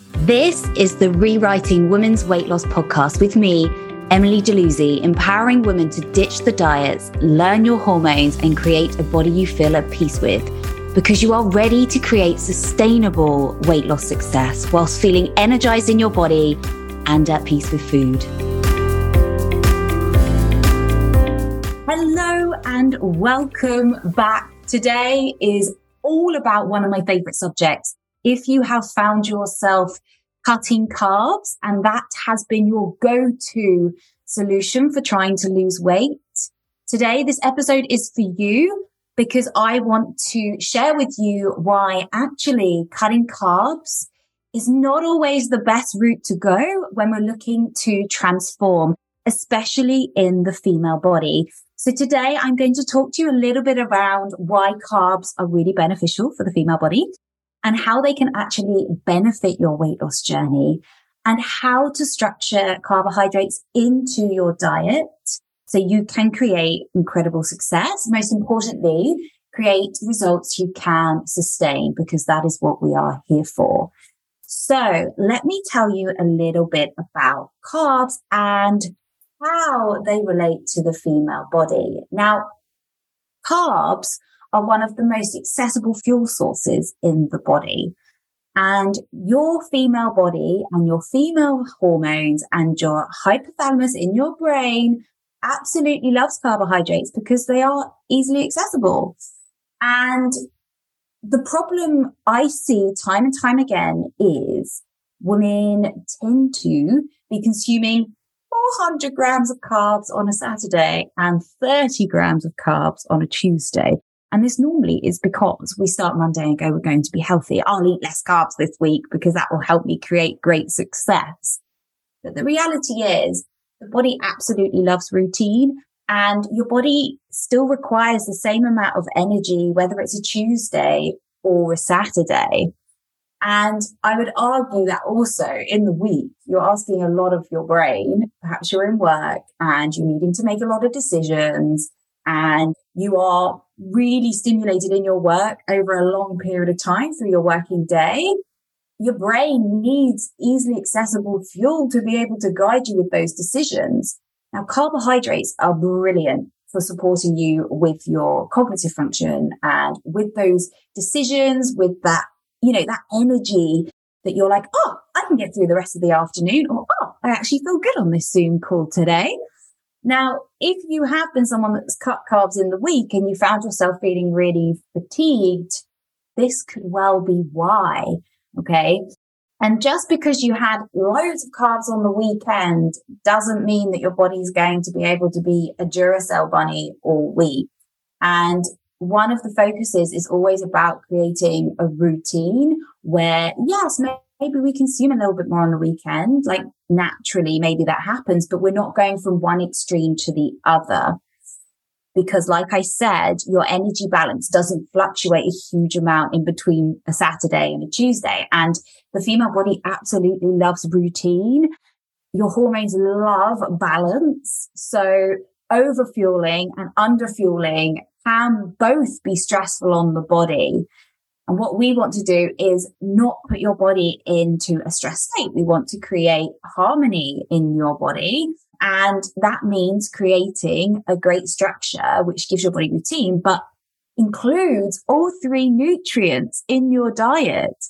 This is the Rewriting Women's Weight Loss podcast with me, Emily Jaluzzi, empowering women to ditch the diets, learn your hormones, and create a body you feel at peace with, because you are ready to create sustainable weight loss success whilst feeling energized in your body and at peace with food. Hello and welcome back. Today is all about one of my favorite subjects. If you have found yourself cutting carbs and that has been your go-to solution for trying to lose weight, today this episode is for you, because I want to share with you why actually cutting carbs is not always the best route to go when we're looking to transform, especially in the female body. So today I'm going to talk to you a little bit around why carbs are really beneficial for the female body, and how they can actually benefit your weight loss journey, and how to structure carbohydrates into your diet so you can create incredible success. Most importantly, create results you can sustain, because that is what we are here for. So let me tell you a little bit about carbs and how they relate to the female body. Now, carbs are one of the most accessible fuel sources in the body. And your female body and your female hormones and your hypothalamus in your brain absolutely loves carbohydrates because they are easily accessible. And the problem I see time and time again is women tend to be consuming 400 grams of carbs on a Saturday and 30 grams of carbs on a Tuesday. And this normally is because we start Monday and go, we're going to be healthy. I'll eat less carbs this week because that will help me create great success. But the reality is the body absolutely loves routine, and your body still requires the same amount of energy, whether it's a Tuesday or a Saturday. And I would argue that also in the week, you're asking a lot of your brain. Perhaps you're in work and you're needing to make a lot of decisions, and you are really stimulated in your work over a long period of time through your working day. Your brain needs easily accessible fuel to be able to guide you with those decisions. Now, carbohydrates are brilliant for supporting you with your cognitive function and with those decisions, with that, that energy that you're like, oh, I can get through the rest of the afternoon, or oh, I actually feel good on this Zoom call today. Now, if you have been someone that's cut carbs in the week and you found yourself feeling really fatigued, this could well be why, okay? And just because you had loads of carbs on the weekend doesn't mean that your body's going to be able to be a Duracell bunny all week. And one of the focuses is always about creating a routine where, yes, maybe we consume a little bit more on the weekend, like naturally, maybe that happens, but we're not going from one extreme to the other. Because like I said, your energy balance doesn't fluctuate a huge amount in between a Saturday and a Tuesday. And the female body absolutely loves routine. Your hormones love balance. So overfueling and underfueling can both be stressful on the body. And what we want to do is not put your body into a stress state. We want to create harmony in your body. And that means creating a great structure, which gives your body routine, but includes all three nutrients in your diet.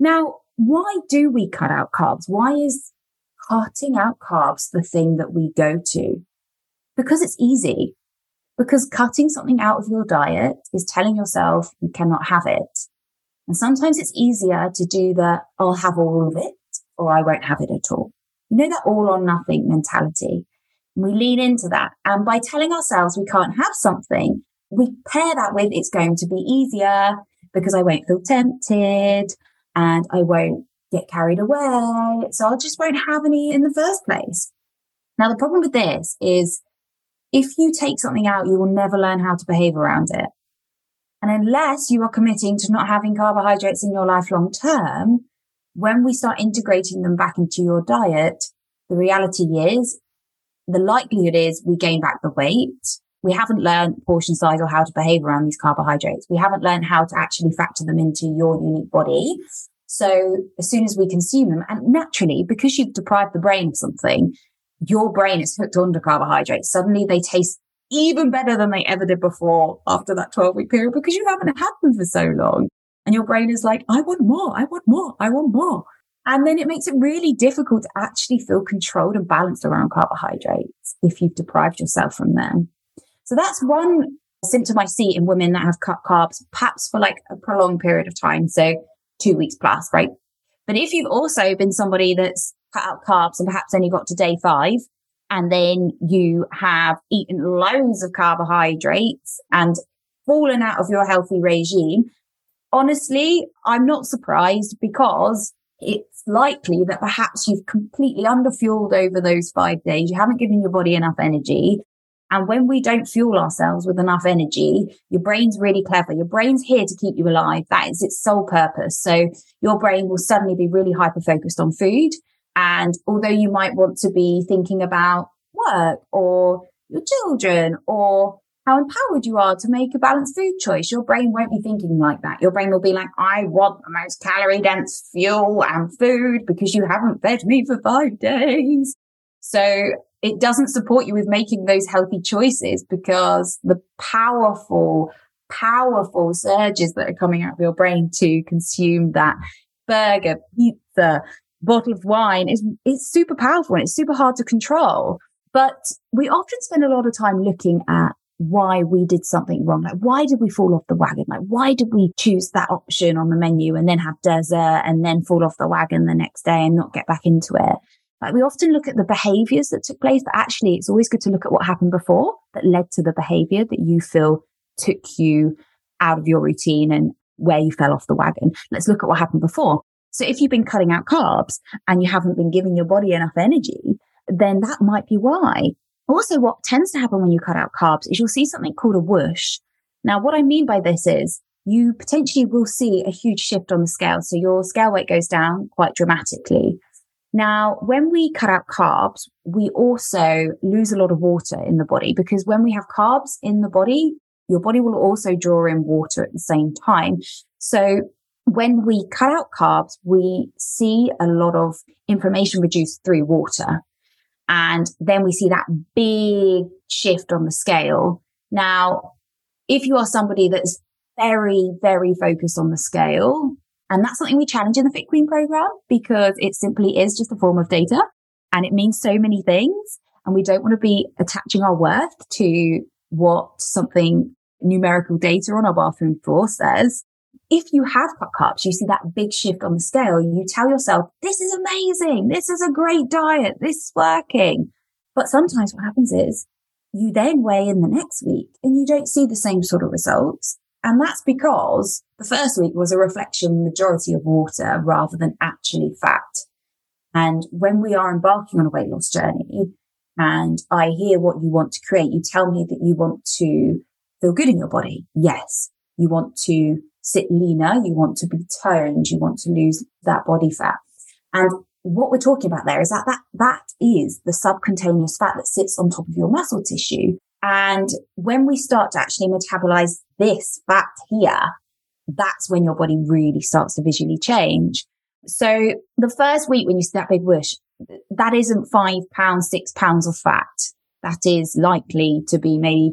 Now, why do we cut out carbs? Why is cutting out carbs the thing that we go to? Because it's easy. Because cutting something out of your diet is telling yourself you cannot have it. And sometimes it's easier to do the, I'll have all of it, or I won't have it at all. That all or nothing mentality. And we lean into that. And by telling ourselves we can't have something, we pair that with, it's going to be easier because I won't feel tempted and I won't get carried away. So I just won't have any in the first place. Now, the problem with this is if you take something out, you will never learn how to behave around it. And unless you are committing to not having carbohydrates in your life long term, when we start integrating them back into your diet, the reality is, the likelihood is we gain back the weight. We haven't learned portion size or how to behave around these carbohydrates. We haven't learned how to actually factor them into your unique body. So as soon as we consume them, and naturally, because you've deprived the brain of something, your brain is hooked onto carbohydrates. Suddenly they taste even better than they ever did before after that 12-week period, because you haven't had them for so long. And your brain is like, I want more, I want more, I want more. And then it makes it really difficult to actually feel controlled and balanced around carbohydrates if you've deprived yourself from them. So that's one symptom I see in women that have cut carbs, perhaps for like a prolonged period of time. So 2 weeks plus, right? But if you've also been somebody that's cut out carbs and perhaps only got to day 5, and then you have eaten loads of carbohydrates and fallen out of your healthy regime, honestly, I'm not surprised, because it's likely that perhaps you've completely underfueled over those 5 days. You haven't given your body enough energy. And when we don't fuel ourselves with enough energy, your brain's really clever. Your brain's here to keep you alive. That is its sole purpose. So your brain will suddenly be really hyper-focused on food. And although you might want to be thinking about work or your children or how empowered you are to make a balanced food choice, your brain won't be thinking like that. Your brain will be like, I want the most calorie-dense fuel and food because you haven't fed me for 5 days. So it doesn't support you with making those healthy choices, because the powerful, powerful surges that are coming out of your brain to consume that burger, pizza, bottle of wine is super powerful and it's super hard to control. But we often spend a lot of time looking at why we did something wrong. Like, why did we fall off the wagon? Like, why did we choose that option on the menu and then have dessert and then fall off the wagon the next day and not get back into it? Like, we often look at the behaviors that took place, but actually it's always good to look at what happened before that led to the behavior that you feel took you out of your routine and where you fell off the wagon. Let's look at what happened before. So if you've been cutting out carbs and you haven't been giving your body enough energy, then that might be why. Also, what tends to happen when you cut out carbs is you'll see something called a whoosh. Now, what I mean by this is you potentially will see a huge shift on the scale. So your scale weight goes down quite dramatically. Now, when we cut out carbs, we also lose a lot of water in the body, because when we have carbs in the body, your body will also draw in water at the same time. So when we cut out carbs, we see a lot of information reduced through water. And then we see that big shift on the scale. Now, if you are somebody that's very, very focused on the scale, and that's something we challenge in the Fit Queen program, because it simply is just a form of data and it means so many things. And we don't want to be attaching our worth to what something numerical data on our bathroom floor says. If you have cut carbs, you see that big shift on the scale. You tell yourself, this is amazing. This is a great diet. This is working. But sometimes what happens is you then weigh in the next week and you don't see the same sort of results. And that's because the first week was a reflection majority of water rather than actually fat. And when we are embarking on a weight loss journey and I hear what you want to create, you tell me that you want to feel good in your body. Yes. You want to sit leaner, you want to be toned, you want to lose that body fat. And what we're talking about there is that is the subcutaneous fat that sits on top of your muscle tissue. And when we start to actually metabolize this fat here, that's when your body really starts to visually change. So the first week when you see that big whoosh, that isn't 5 pounds, 6 pounds of fat. That is likely to be maybe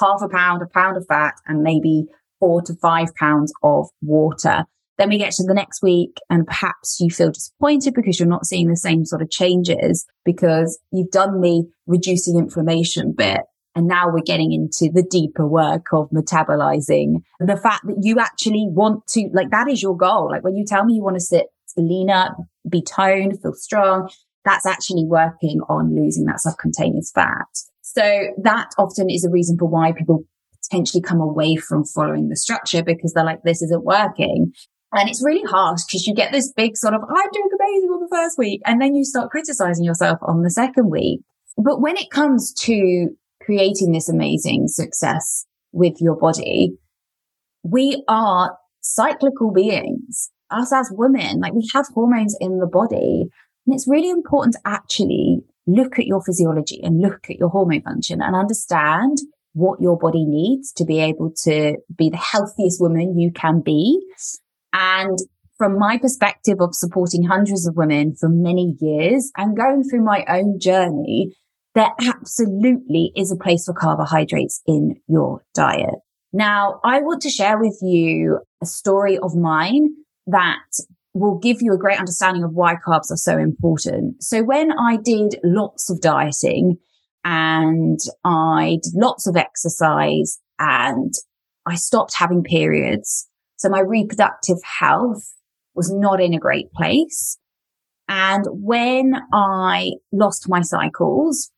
half a pound of fat, and maybe 4 to 5 pounds of water. Then we get to the next week and perhaps you feel disappointed because you're not seeing the same sort of changes, because you've done the reducing inflammation bit. And now we're getting into the deeper work of metabolizing the fat that you actually want to, like, that is your goal. Like, when you tell me you want to sit leaner, be toned, feel strong, that's actually working on losing that subcutaneous fat. So that often is a reason for why people potentially come away from following the structure, because they're like, this isn't working. And it's really harsh, because you get this big sort of, I'm doing amazing on the first week, and then you start criticizing yourself on the second week. But when it comes to creating this amazing success with your body, we are cyclical beings. Us as women, like, we have hormones in the body, and it's really important to actually look at your physiology and look at your hormone function and understand what your body needs to be able to be the healthiest woman you can be. And from my perspective of supporting hundreds of women for many years and going through my own journey, there absolutely is a place for carbohydrates in your diet. Now, I want to share with you a story of mine that will give you a great understanding of why carbs are so important. So when I did lots of dieting and I did lots of exercise and I stopped having periods, so my reproductive health was not in a great place. And when I lost my cycles,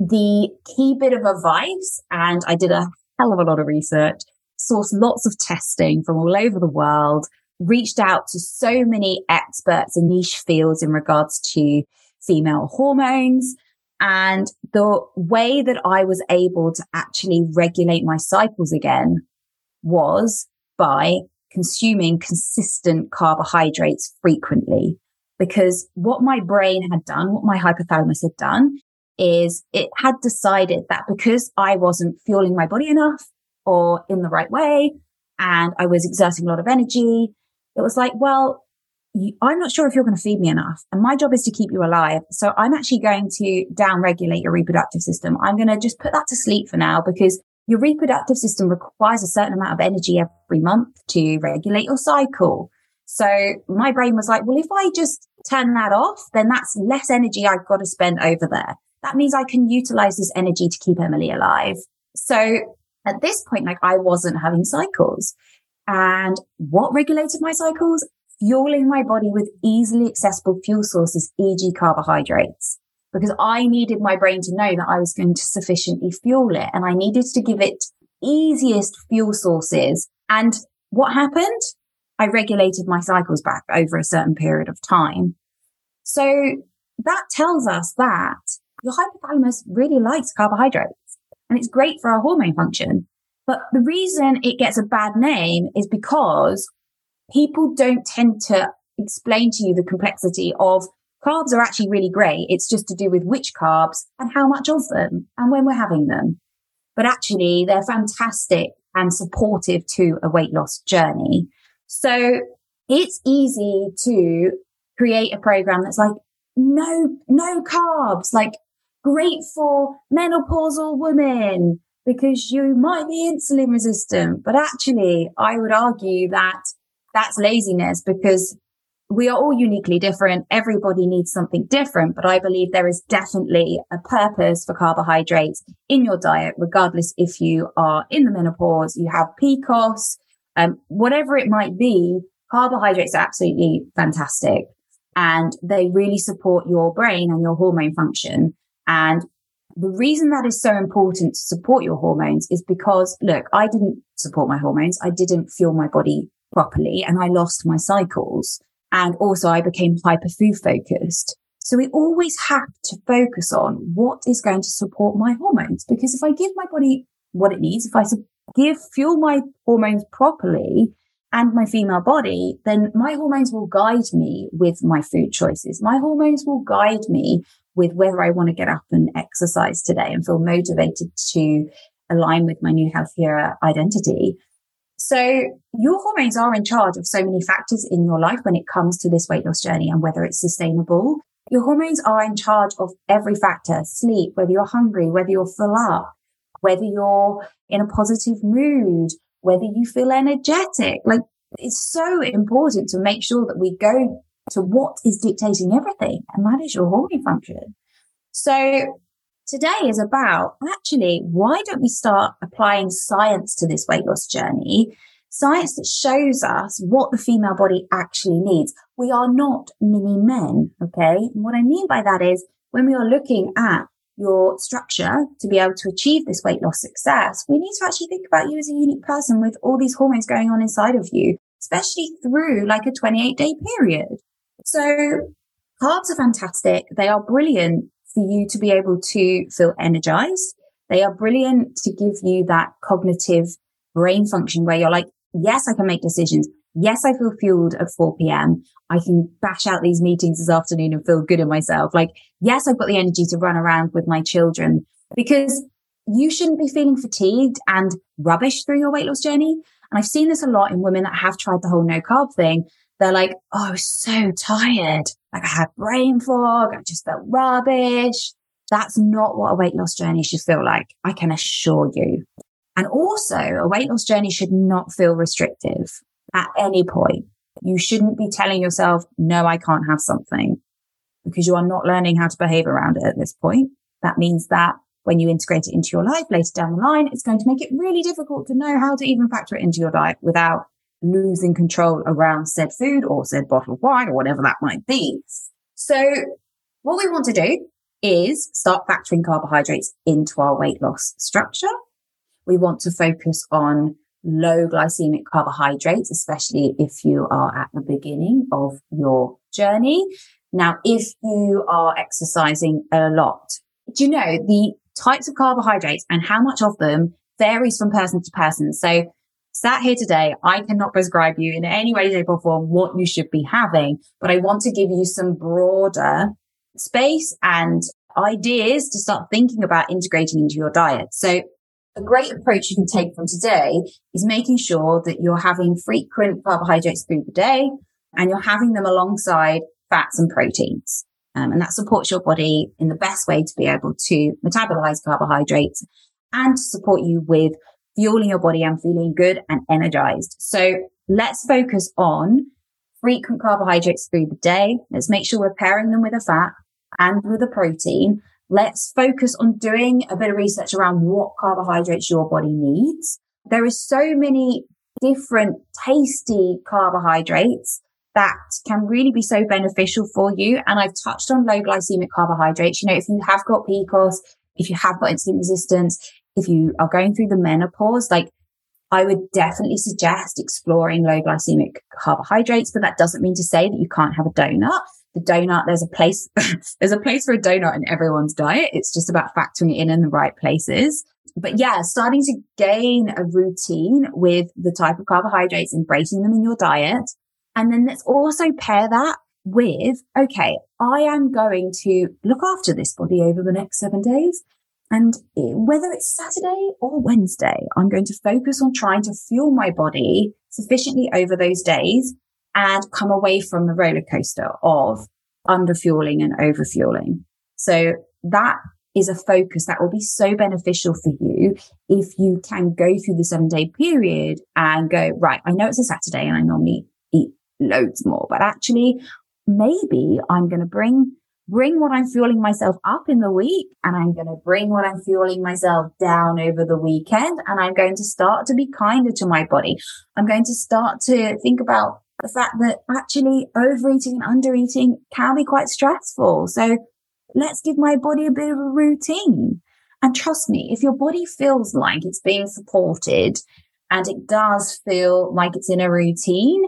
the key bit of advice, and I did a hell of a lot of research, sourced lots of testing from all over the world, reached out to so many experts in niche fields in regards to female hormones. And the way that I was able to actually regulate my cycles again was by consuming consistent carbohydrates frequently, because what my brain had done, what my hypothalamus had done, is it had decided that because I wasn't fueling my body enough or in the right way, and I was exerting a lot of energy, it was like, well, I'm not sure if you're going to feed me enough, and my job is to keep you alive. So I'm actually going to downregulate your reproductive system. I'm going to just put that to sleep for now, because your reproductive system requires a certain amount of energy every month to regulate your cycle. So my brain was like, well, if I just turn that off, then that's less energy I've got to spend over there. That means I can utilize this energy to keep Emily alive. So at this point, like, I wasn't having cycles. And what regulated my cycles? Fueling my body with easily accessible fuel sources, e.g. carbohydrates. Because I needed my brain to know that I was going to sufficiently fuel it, and I needed to give it easiest fuel sources. And what happened? I regulated my cycles back over a certain period of time. So that tells us that your hypothalamus really likes carbohydrates, and it's great for our hormone function. But the reason it gets a bad name is because people don't tend to explain to you the complexity of carbs are actually really great. It's just to do with which carbs and how much of them and when we're having them. But actually, they're fantastic and supportive to a weight loss journey. So it's easy to create a program that's like, no carbs, like great for menopausal women because you might be insulin resistant. But actually, I would argue that that's laziness, because we are all uniquely different. Everybody needs something different, but I believe there is definitely a purpose for carbohydrates in your diet, regardless if you are in the menopause, you have PCOS, whatever it might be. Carbohydrates are absolutely fantastic, and they really support your brain and your hormone function. And the reason that is so important to support your hormones is because, look, I didn't support my hormones. I didn't fuel my body properly, and I lost my cycles. And also I became hyper food focused. So we always have to focus on what is going to support my hormones. Because if I give my body what it needs, if I fuel my hormones properly and my female body, then my hormones will guide me with my food choices. My hormones will guide me with whether I want to get up and exercise today and feel motivated to align with my new healthier identity. So your hormones are in charge of so many factors in your life when it comes to this weight loss journey and whether it's sustainable. Your hormones are in charge of every factor: sleep, whether you're hungry, whether you're full up, whether you're in a positive mood, whether you feel energetic. Like, it's so important to make sure that we go to what is dictating everything, and that is your hormone function. So today is about, actually, why don't we start applying science to this weight loss journey? Science that shows us what the female body actually needs. We are not mini men, okay? And what I mean by that is, when we are looking at your structure to be able to achieve this weight loss success, we need to actually think about you as a unique person with all these hormones going on inside of you, especially through like a 28-day period. So carbs are fantastic. They are brilliant for you to be able to feel energized. They are brilliant to give you that cognitive brain function where you're like, yes, I can make decisions. Yes, I feel fueled at 4 p.m. I can bash out these meetings this afternoon and feel good in myself. Like, yes, I've got the energy to run around with my children, because you shouldn't be feeling fatigued and rubbish through your weight loss journey. And I've seen this a lot in women that have tried the whole no carb thing. They're like, oh, I was so tired. Like I had brain fog. I just felt rubbish. That's not what a weight loss journey should feel like. I can assure you. And also a weight loss journey should not feel restrictive at any point. You shouldn't be telling yourself, no, I can't have something, because you are not learning how to behave around it at this point. That means that when you integrate it into your life later down the line, it's going to make it really difficult to know how to even factor it into your diet without losing control around said food or said bottle of wine or whatever that might be. So what we want to do is start factoring carbohydrates into our weight loss structure. We want to focus on low glycemic carbohydrates, especially if you are at the beginning of your journey. Now, if you are exercising a lot, do you know the types of carbohydrates and how much of them varies from person to person? So sat here today, I cannot prescribe you in any way, shape or form what you should be having, but I want to give you some broader space and ideas to start thinking about integrating into your diet. So a great approach you can take from today is making sure that you're having frequent carbohydrates through the day and you're having them alongside fats and proteins. And that supports your body in the best way to be able to metabolize carbohydrates and to support you with fueling your body and feeling good and energized. So let's focus on frequent carbohydrates through the day. Let's make sure we're pairing them with a fat and with a protein. Let's focus on doing a bit of research around what carbohydrates your body needs. There are so many different tasty carbohydrates that can really be so beneficial for you. And I've touched on low glycemic carbohydrates. You know, if you have got PCOS, if you have got insulin resistance, if you are going through the menopause, like I would definitely suggest exploring low glycemic carbohydrates, but that doesn't mean to say that you can't have a donut. The donut, there's a place for a donut in everyone's diet. It's just about factoring it in the right places. But yeah, starting to gain a routine with the type of carbohydrates, embracing them in your diet. And then let's also pair that with, okay, I am going to look after this body over the next 7 days. And whether it's Saturday or Wednesday, I'm going to focus on trying to fuel my body sufficiently over those days and come away from the roller coaster of underfueling and overfueling. So that is a focus that will be so beneficial for you if you can go through the 7 day period and go, right, I know it's a Saturday and I normally eat loads more, but actually maybe I'm going to bring what I'm fueling myself up in the week, and I'm going to bring what I'm fueling myself down over the weekend. And I'm going to start to be kinder to my body. I'm going to start to think about the fact that actually overeating and undereating can be quite stressful. So let's give my body a bit of a routine. And trust me, if your body feels like it's being supported and it does feel like it's in a routine,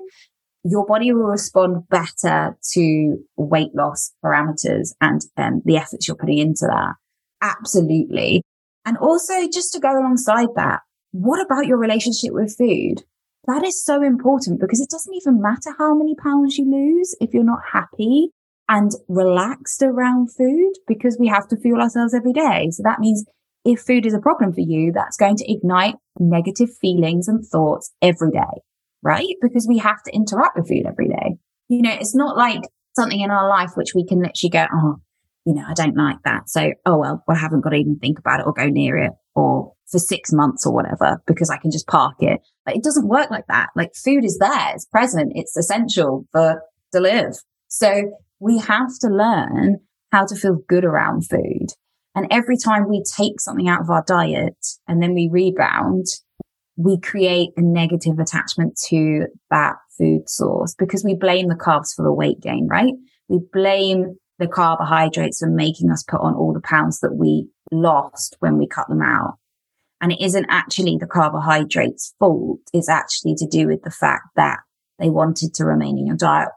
your body will respond better to weight loss parameters and the efforts you're putting into that. Absolutely. And also, just to go alongside that, what about your relationship with food? That is so important, because it doesn't even matter how many pounds you lose if you're not happy and relaxed around food, because we have to fuel ourselves every day. So that means if food is a problem for you, that's going to ignite negative feelings and thoughts every day, right? Because we have to interact with food every day. You know, it's not like something in our life which we can literally go, oh, you know, I don't like that. So, oh, well, I haven't got to even think about it or go near it or for 6 months or whatever, because I can just park it. Like, it doesn't work like that. Like, food is there, it's present, it's essential to live. So we have to learn how to feel good around food. And every time we take something out of our diet and then we rebound, we create a negative attachment to that food source, because we blame the carbs for the weight gain, right? We blame the carbohydrates for making us put on all the pounds that we lost when we cut them out. And it isn't actually the carbohydrates' fault. It's actually to do with the fact that they wanted to remain in your diet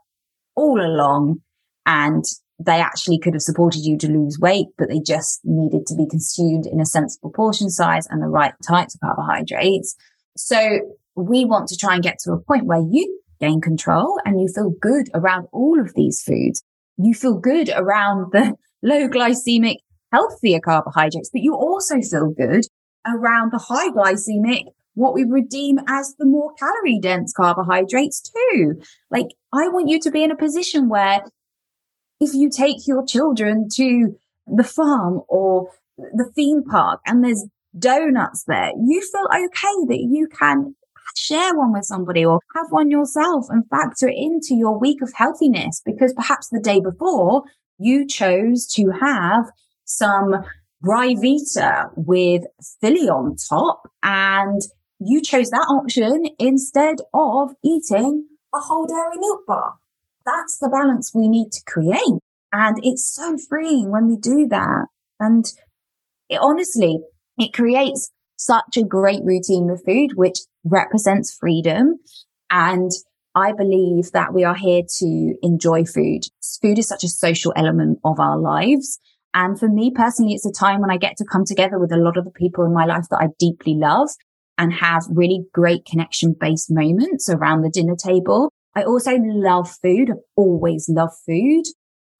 all along, and they actually could have supported you to lose weight, but they just needed to be consumed in a sensible portion size and the right types of carbohydrates. So we want to try and get to a point where you gain control and you feel good around all of these foods. You feel good around the low glycemic, healthier carbohydrates, but you also feel good around the high glycemic, what we would deem as the more calorie dense carbohydrates too. Like, I want you to be in a position where if you take your children to the farm or the theme park and there's donuts there, you feel okay that you can share one with somebody or have one yourself and factor it into your week of healthiness, because perhaps the day before you chose to have some Rye Vita with Philly on top, and you chose that option instead of eating a whole dairy milk bar. That's the balance we need to create. And it's so freeing when we do that. And it, honestly, it creates such a great routine with food, which represents freedom. And I believe that we are here to enjoy food. Food is such a social element of our lives. And for me personally, it's a time when I get to come together with a lot of the people in my life that I deeply love and have really great connection-based moments around the dinner table. I also love food. I've always loved food.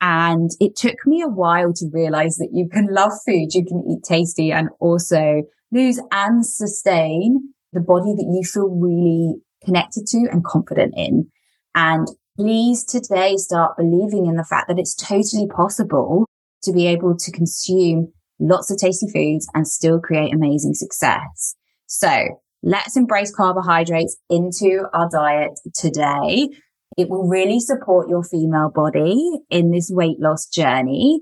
And it took me a while to realize that you can love food, you can eat tasty, and also lose and sustain the body that you feel really connected to and confident in. And please today start believing in the fact that it's totally possible to be able to consume lots of tasty foods and still create amazing success. So let's embrace carbohydrates into our diet today. It will really support your female body in this weight loss journey.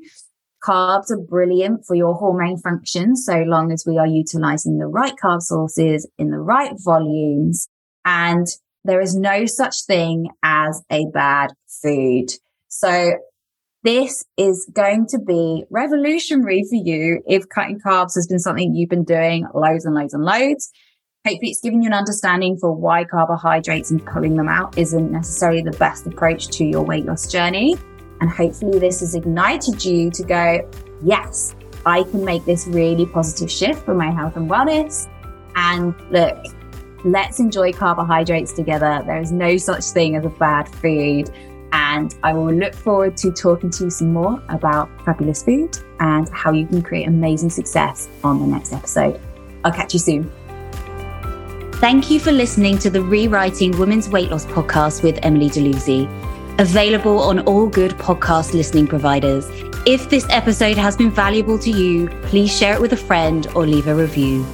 Carbs are brilliant for your hormone function, so long as we are utilizing the right carb sources in the right volumes. And there is no such thing as a bad food. So this is going to be revolutionary for you if cutting carbs has been something you've been doing loads and loads and loads. Hopefully it's giving you an understanding for why carbohydrates and pulling them out isn't necessarily the best approach to your weight loss journey. And hopefully this has ignited you to go, yes, I can make this really positive shift for my health and wellness. And look, let's enjoy carbohydrates together. There is no such thing as a bad food. And I will look forward to talking to you some more about fabulous food and how you can create amazing success on the next episode. I'll catch you soon. Thank you for listening to the Rewriting Women's Weight Loss podcast with Emily Jaluzzi, available on all good podcast listening providers. If this episode has been valuable to you, please share it with a friend or leave a review.